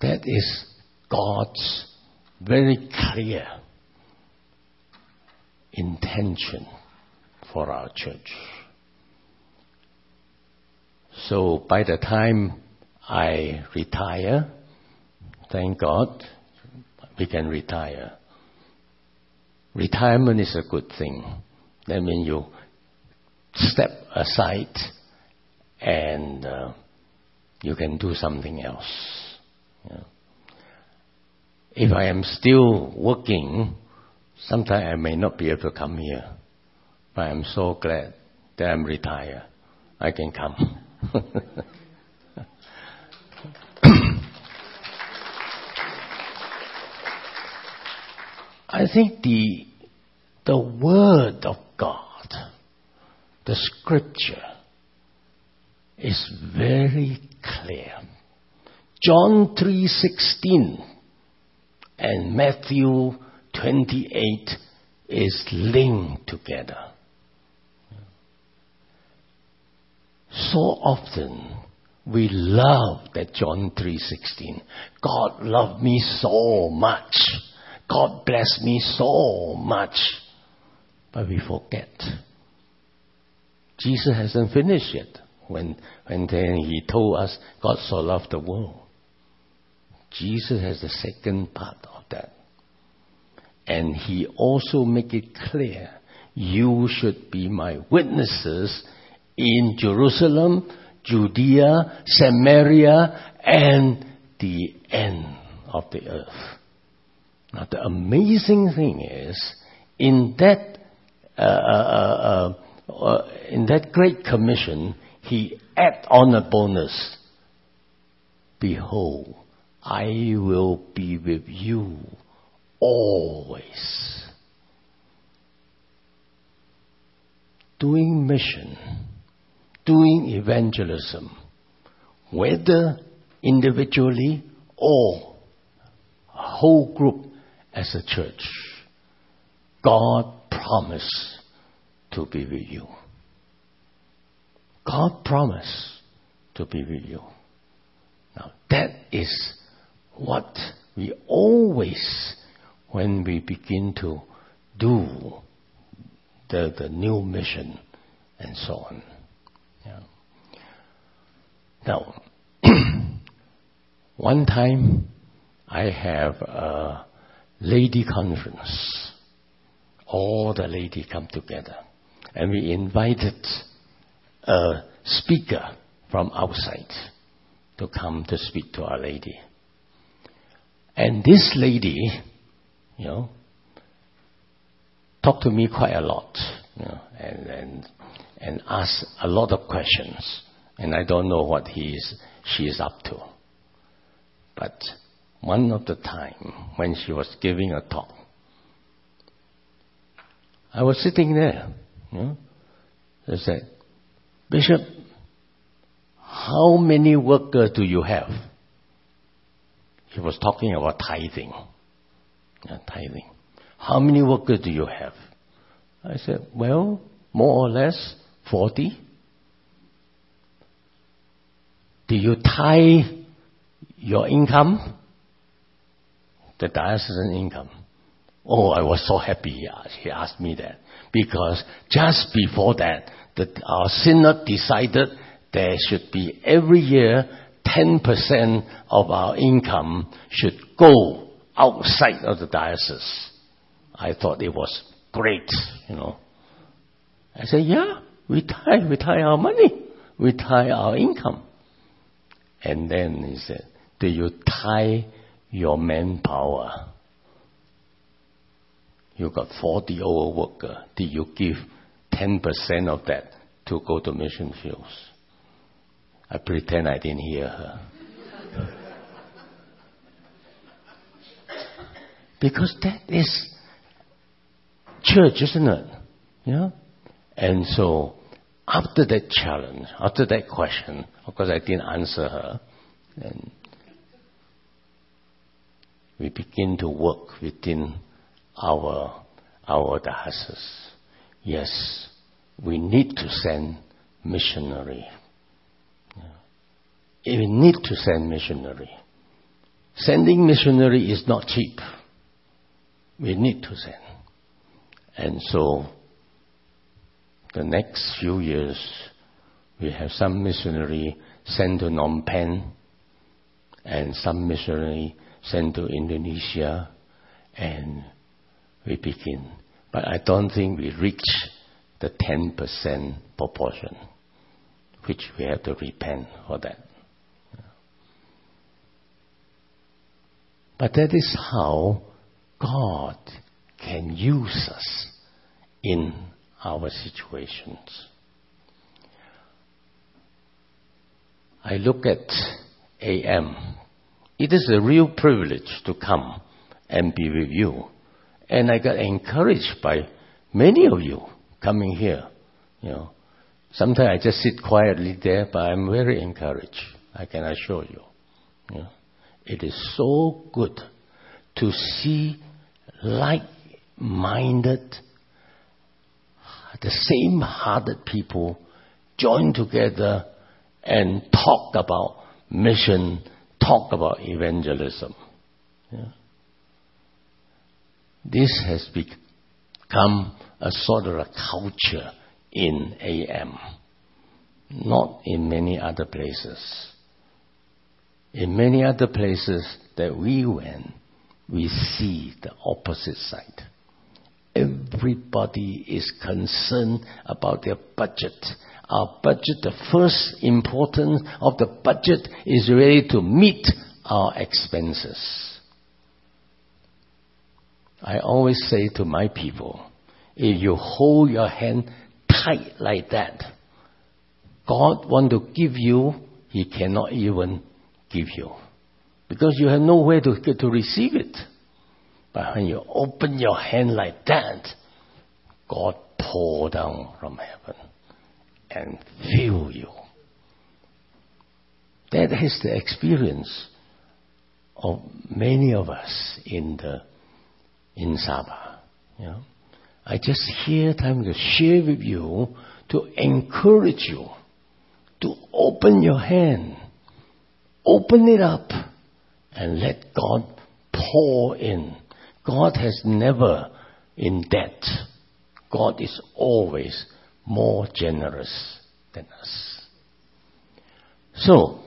That is God's very clear intention for our church. So by the time I retire, thank God, we can retire. Retirement is a good thing. That means you step aside and you can do something else. Yeah. If I am still working, sometimes I may not be able to come here. But I'm so glad that I'm retired. I can come. I think the Word of God, the Scripture, is very clear. John 3:16 and Matthew 28 is linked together. So often we love that John 3:16. God loved me so much. God bless me so much. But we forget. Jesus hasn't finished yet. When then he told us, God so loved the world. Jesus has the second part of that. And he also make it clear, you should be my witnesses in Jerusalem, Judea, Samaria, and the end of the earth. Now the amazing thing is, in that great commission, he add on a bonus. Behold, I will be with you always. Doing mission, doing evangelism, whether individually or a whole group as a church, God promised to be with you. God promised to be with you. Now that is what we always, when we begin to do the new mission and so on. Yeah. Now, one time I have a lady conference. All the ladies come together. And we invited a speaker from outside to come to speak to Our Lady. And this lady, you know, talked to me quite a lot, you know, and asked a lot of questions. And I don't know what she is up to. But one of the time when she was giving a talk, I was sitting there, you know, I said, Bishop, how many workers do you have? He was talking about tithing. Yeah, tithing. How many workers do you have? I said, well, more or less 40. Do you tithe your income? The diocesan income. Oh, I was so happy he asked me that. Because just before that, our synod decided there should be every year 10% of our income should go outside of the diocese. I thought it was great, you know. I said, yeah, we tie our money, we tie our income. And then he said, do you tie your manpower? You got 40 over workers. Did you give 10% of that to go to mission fields? I pretend I didn't hear her. Because that is church, isn't it? Yeah? And so, after that challenge, after that question, of course I didn't answer her, and we begin to work within our diocese. Yes, we need to send missionary. Yeah. We need to send missionary. Sending missionary is not cheap. We need to send. And so, the next few years, we have some missionary sent to Phnom Penh, and some missionary sent to Indonesia, and we begin. But I don't think we reach the 10% proportion, which we have to repent for that. But that is how God can use us in our situations. I look at AM. It is a real privilege to come and be with you. And I got encouraged by many of you coming here. You know, sometimes I just sit quietly there, but I'm very encouraged. I can assure you. You know, it is so good to see like-minded, the same-hearted people join together and talk about mission, talk about evangelism. Yeah. This has become a sort of a culture in AM, not in many other places. In many other places that we went, we see the opposite side. Everybody is concerned about their budget. Our budget, the first importance of the budget is really to meet our expenses. I always say to my people, if you hold your hand tight like that, God want to give you, He cannot even give you. Because you have nowhere to receive it. But when you open your hand like that, God pour down from heaven and fill you. That is the experience of many of us in Sabah. You know? I just here time to share with you, to encourage you, to open your hand, open it up, and let God pour in. God has never in debt. God is always more generous than us. So,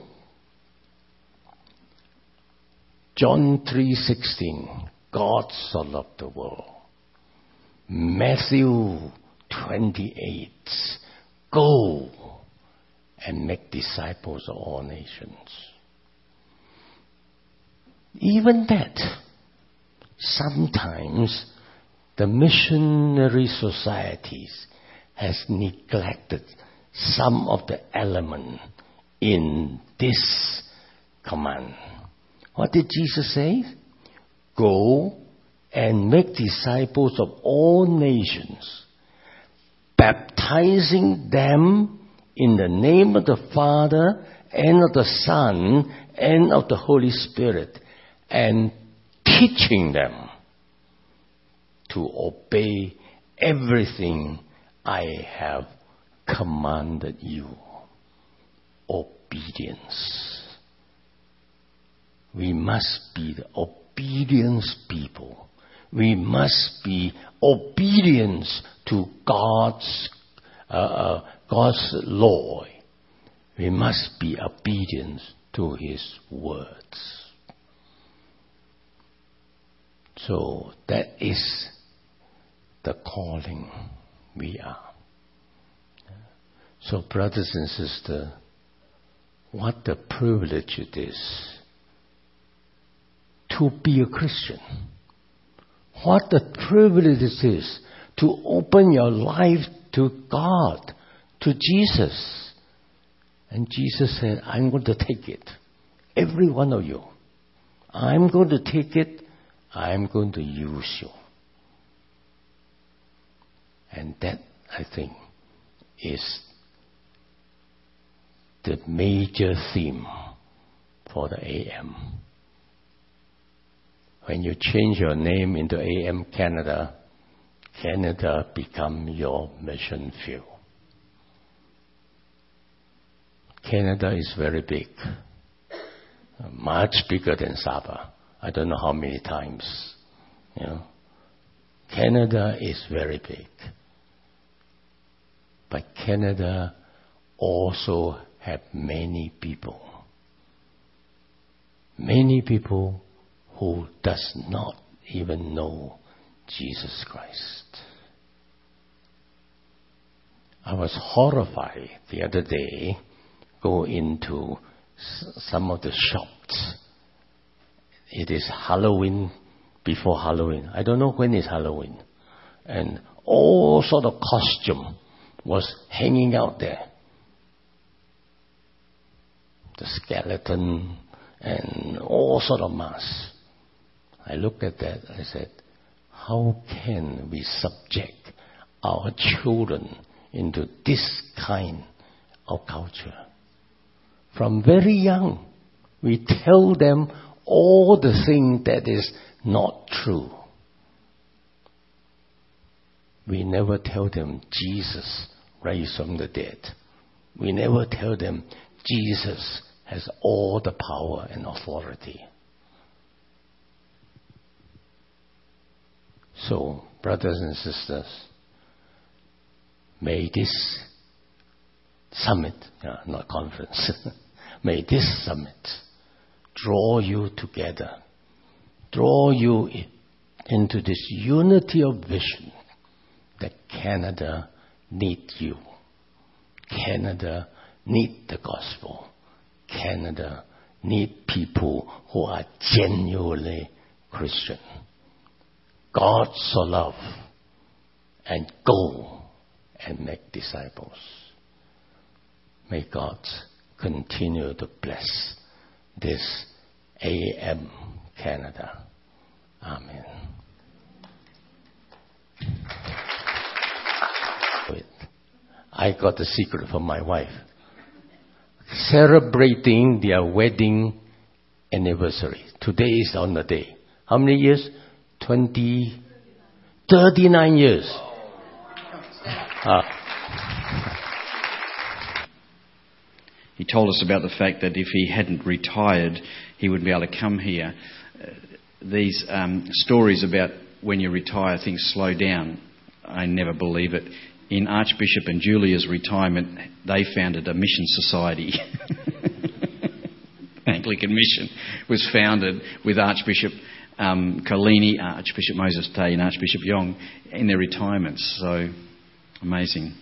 John 3:16, God so loved the world. Matthew 28, go and make disciples of all nations. Even that, sometimes the missionary societies has neglected some of the element in this command. What did Jesus say? Go and make disciples of all nations, baptizing them in the name of the Father and of the Son and of the Holy Spirit, and teaching them to obey everything I have commanded you. Obedience. We must be the obedient people. We must be obedient to God's law. We must be obedient to His words. So that is the calling we are. So brothers and sisters, what a privilege it is to be a Christian. What a privilege it is to open your life to God, to Jesus. And Jesus said, I'm going to take it. Every one of you. I'm going to take it. I'm going to use you. And that, I think, is the major theme for the AM. When you change your name into AM Canada, Canada become your mission field. Canada is very big, much bigger than Sabah. I don't know how many times. You know, Canada is very big. But Canada also have many people. Many people who does not even know Jesus Christ. I was horrified the other day, go into some of the shops. It is Halloween, before Halloween. I don't know when is Halloween. And all sort of costume was hanging out there. the skeleton, and all sort of masks. I looked at that, I said, how can we subject our children into this kind of culture? From very young, we tell them all the things that is not true. We never tell them Jesus raised from the dead. We never tell them Jesus has all the power and authority. So, brothers and sisters, may this summit, not conference, may this summit draw you together, draw you into this unity of vision that Canada needs you. Canada needs the gospel. Canada needs people who are genuinely Christian. God so loved, and go and make disciples. May God continue to bless this AM Canada. Amen. I got the secret from my wife. Celebrating their wedding anniversary. Today is on the day. How many years? 39 years. He told us about the fact that if he hadn't retired, he wouldn't be able to come here. These stories about when you retire, things slow down, I never believe it. In Archbishop and Julia's retirement, they founded a mission society. Anglican Mission was founded with Archbishop Collini, Archbishop Moses Tay and Archbishop Yong in their retirements. So, amazing.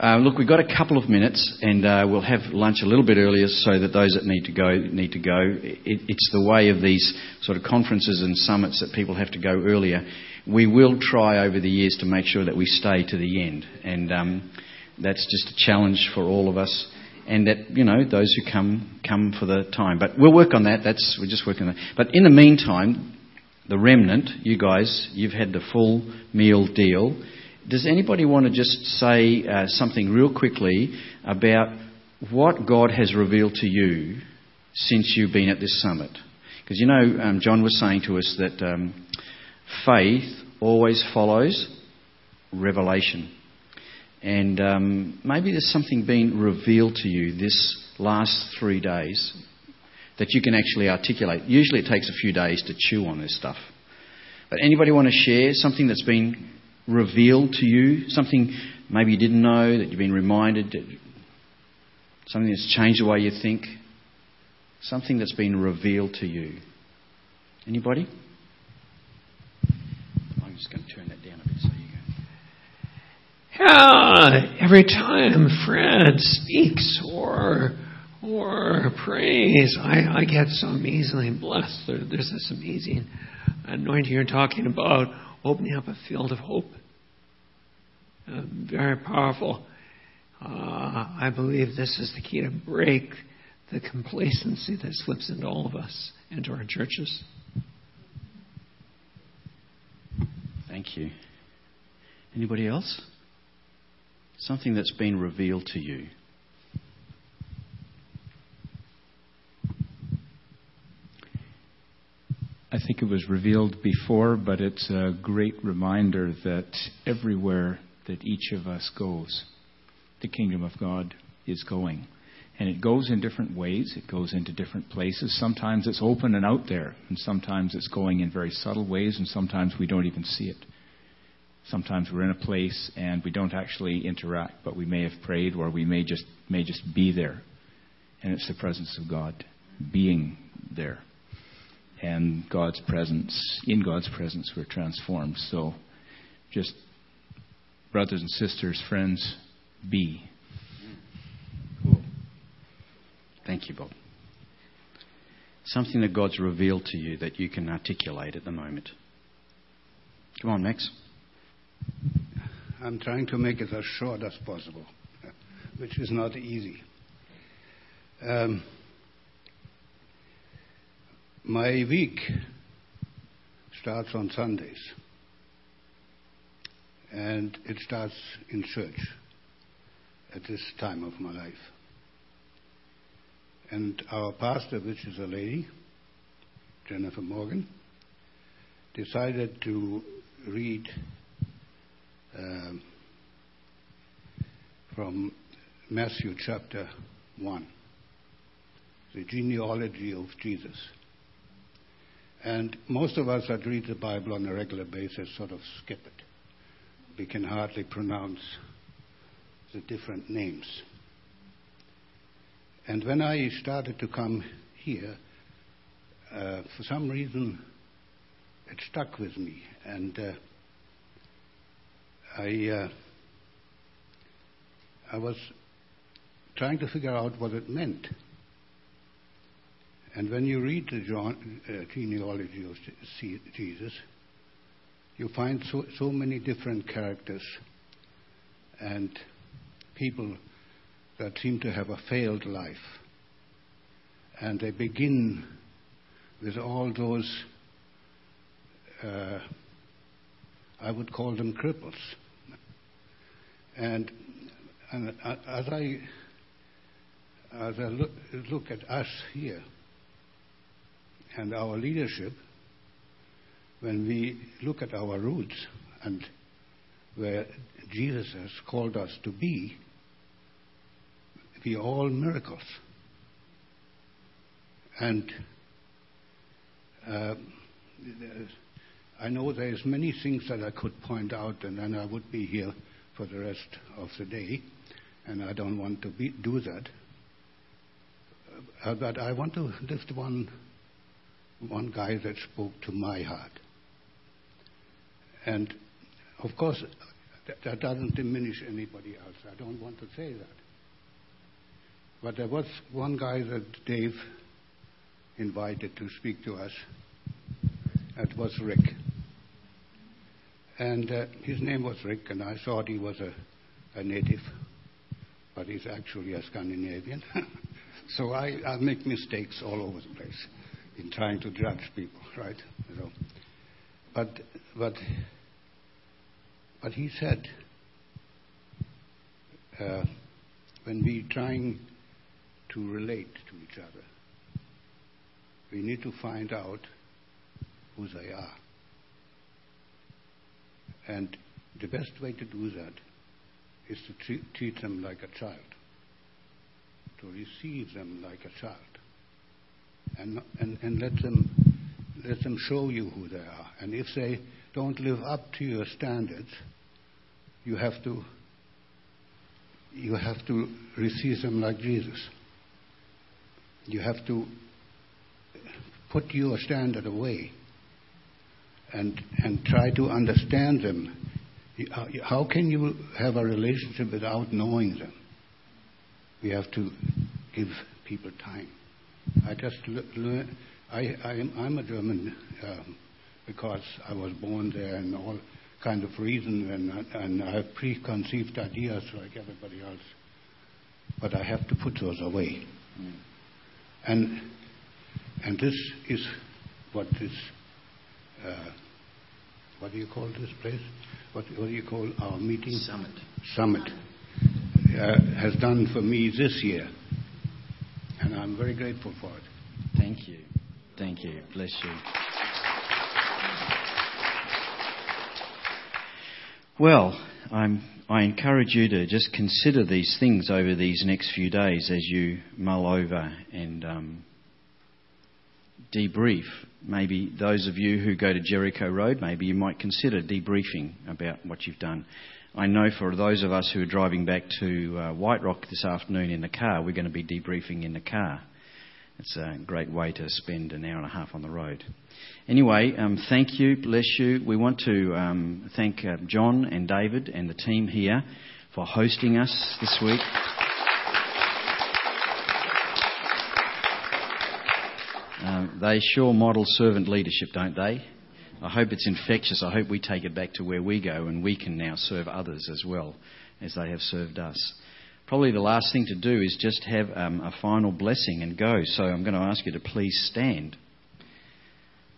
Look, we've got a couple of minutes and we'll have lunch a little bit earlier so that those that need to go, need to go. It's the way of these sort of conferences and summits that people have to go earlier. We will try over the years to make sure that we stay to the end. And that's just a challenge for all of us. And that, you know, those who come for the time. But we'll work on that. We're just working on that. But in the meantime, the remnant, you guys, you've had the full meal deal. Does anybody want to just say something real quickly about what God has revealed to you since you've been at this summit? Because, you know, John was saying to us that faith always follows revelation. And maybe there's something being revealed to you this last 3 days that you can actually articulate. Usually it takes a few days to chew on this stuff. But anybody want to share something that's been revealed to you, something maybe you didn't know, that you've been reminded, that something that's changed the way you think, something that's been revealed to you? Anybody? I'm just going to turn that down a bit so you go. Every time Fred speaks or prays, I get so amazingly blessed. There's this amazing anointing you're talking about, opening up a field of hope. Very powerful. I believe this is the key to break the complacency that slips into all of us and to our churches. Thank you. Anybody else? Something that's been revealed to you. I think it was revealed before, but it's a great reminder that everywhere that each of us goes, the kingdom of God is going. And it goes in different ways. It goes into different places. Sometimes it's open and out there, and sometimes it's going in very subtle ways, and sometimes we don't even see it. Sometimes we're in a place and we don't actually interact, but we may have prayed or we may just be there. And it's the presence of God being there. And God's presence, in God's presence, we're transformed. So just, brothers and sisters, friends, be. Cool. Thank you, Bob. Something that God's revealed to you that you can articulate at the moment. Come on, Max. I'm trying to make it as short as possible, which is not easy. My week starts on Sundays, and it starts in church at this time of my life. And our pastor, which is a lady, Jennifer Morgan, decided to read from Matthew chapter 1, the genealogy of Jesus. And most of us that read the Bible on a regular basis sort of skip it. We can hardly pronounce the different names. And when I started to come here, for some reason it stuck with me. And I was trying to figure out what it meant. And when you read the genealogy of Jesus, you find so many different characters and people that seem to have a failed life. And they begin with all those, I would call them cripples. And as I look at us here, and our leadership, when we look at our roots and where Jesus has called us to be, we are all miracles. And I know there's many things that I could point out, and then I would be here for the rest of the day, and I don't want to do that. But I want to lift one guy that spoke to my heart. And, of course, that doesn't diminish anybody else. I don't want to say that. But there was one guy that Dave invited to speak to us. That was Rick. And his name was Rick, and I thought he was a native. But he's actually a Scandinavian. So I make mistakes all over the place in trying to judge people, right? So, but he said, when we're trying to relate to each other, we need to find out who they are. And the best way to do that is to treat them like a child, to receive them like a child. And let them show you who they are. And if they don't live up to your standards, you have to receive them like Jesus. You have to put your standard away and try to understand them. How can you have a relationship without knowing them? We have to give people time. I just learn. I'm a German because I was born there and all kind of reason, and I have preconceived ideas like everybody else. But I have to put those away. Mm. And this is what this what do you call this place? What do you call our meeting? Summit has done for me this year. And I'm very grateful for it. Thank you. Thank you. Bless you. Well, I encourage you to just consider these things over these next few days as you mull over and debrief. Maybe those of you who go to Jericho Road, maybe you might consider debriefing about what you've done. I know for those of us who are driving back to White Rock this afternoon in the car, we're going to be debriefing in the car. It's a great way to spend an hour and a half on the road. Anyway, thank you, bless you. We want to thank John and David and the team here for hosting us this week. They sure model servant leadership, don't they? I hope it's infectious. I hope we take it back to where we go and we can now serve others as well as they have served us. Probably the last thing to do is just have a final blessing and go. So I'm going to ask you to please stand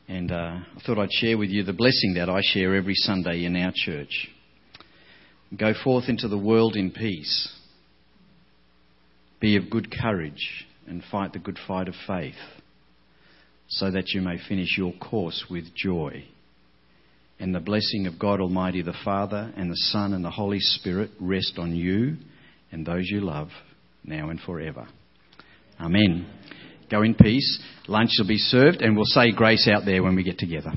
And I thought I'd share with you the blessing that I share every Sunday in our church. Go forth into the world in peace. Be of good courage and fight the good fight of faith, so that you may finish your course with joy. And the blessing of God Almighty, the Father, and the Son, and the Holy Spirit rest on you and those you love, now and forever. Amen. Go in peace. Lunch will be served, and we'll say grace out there when we get together.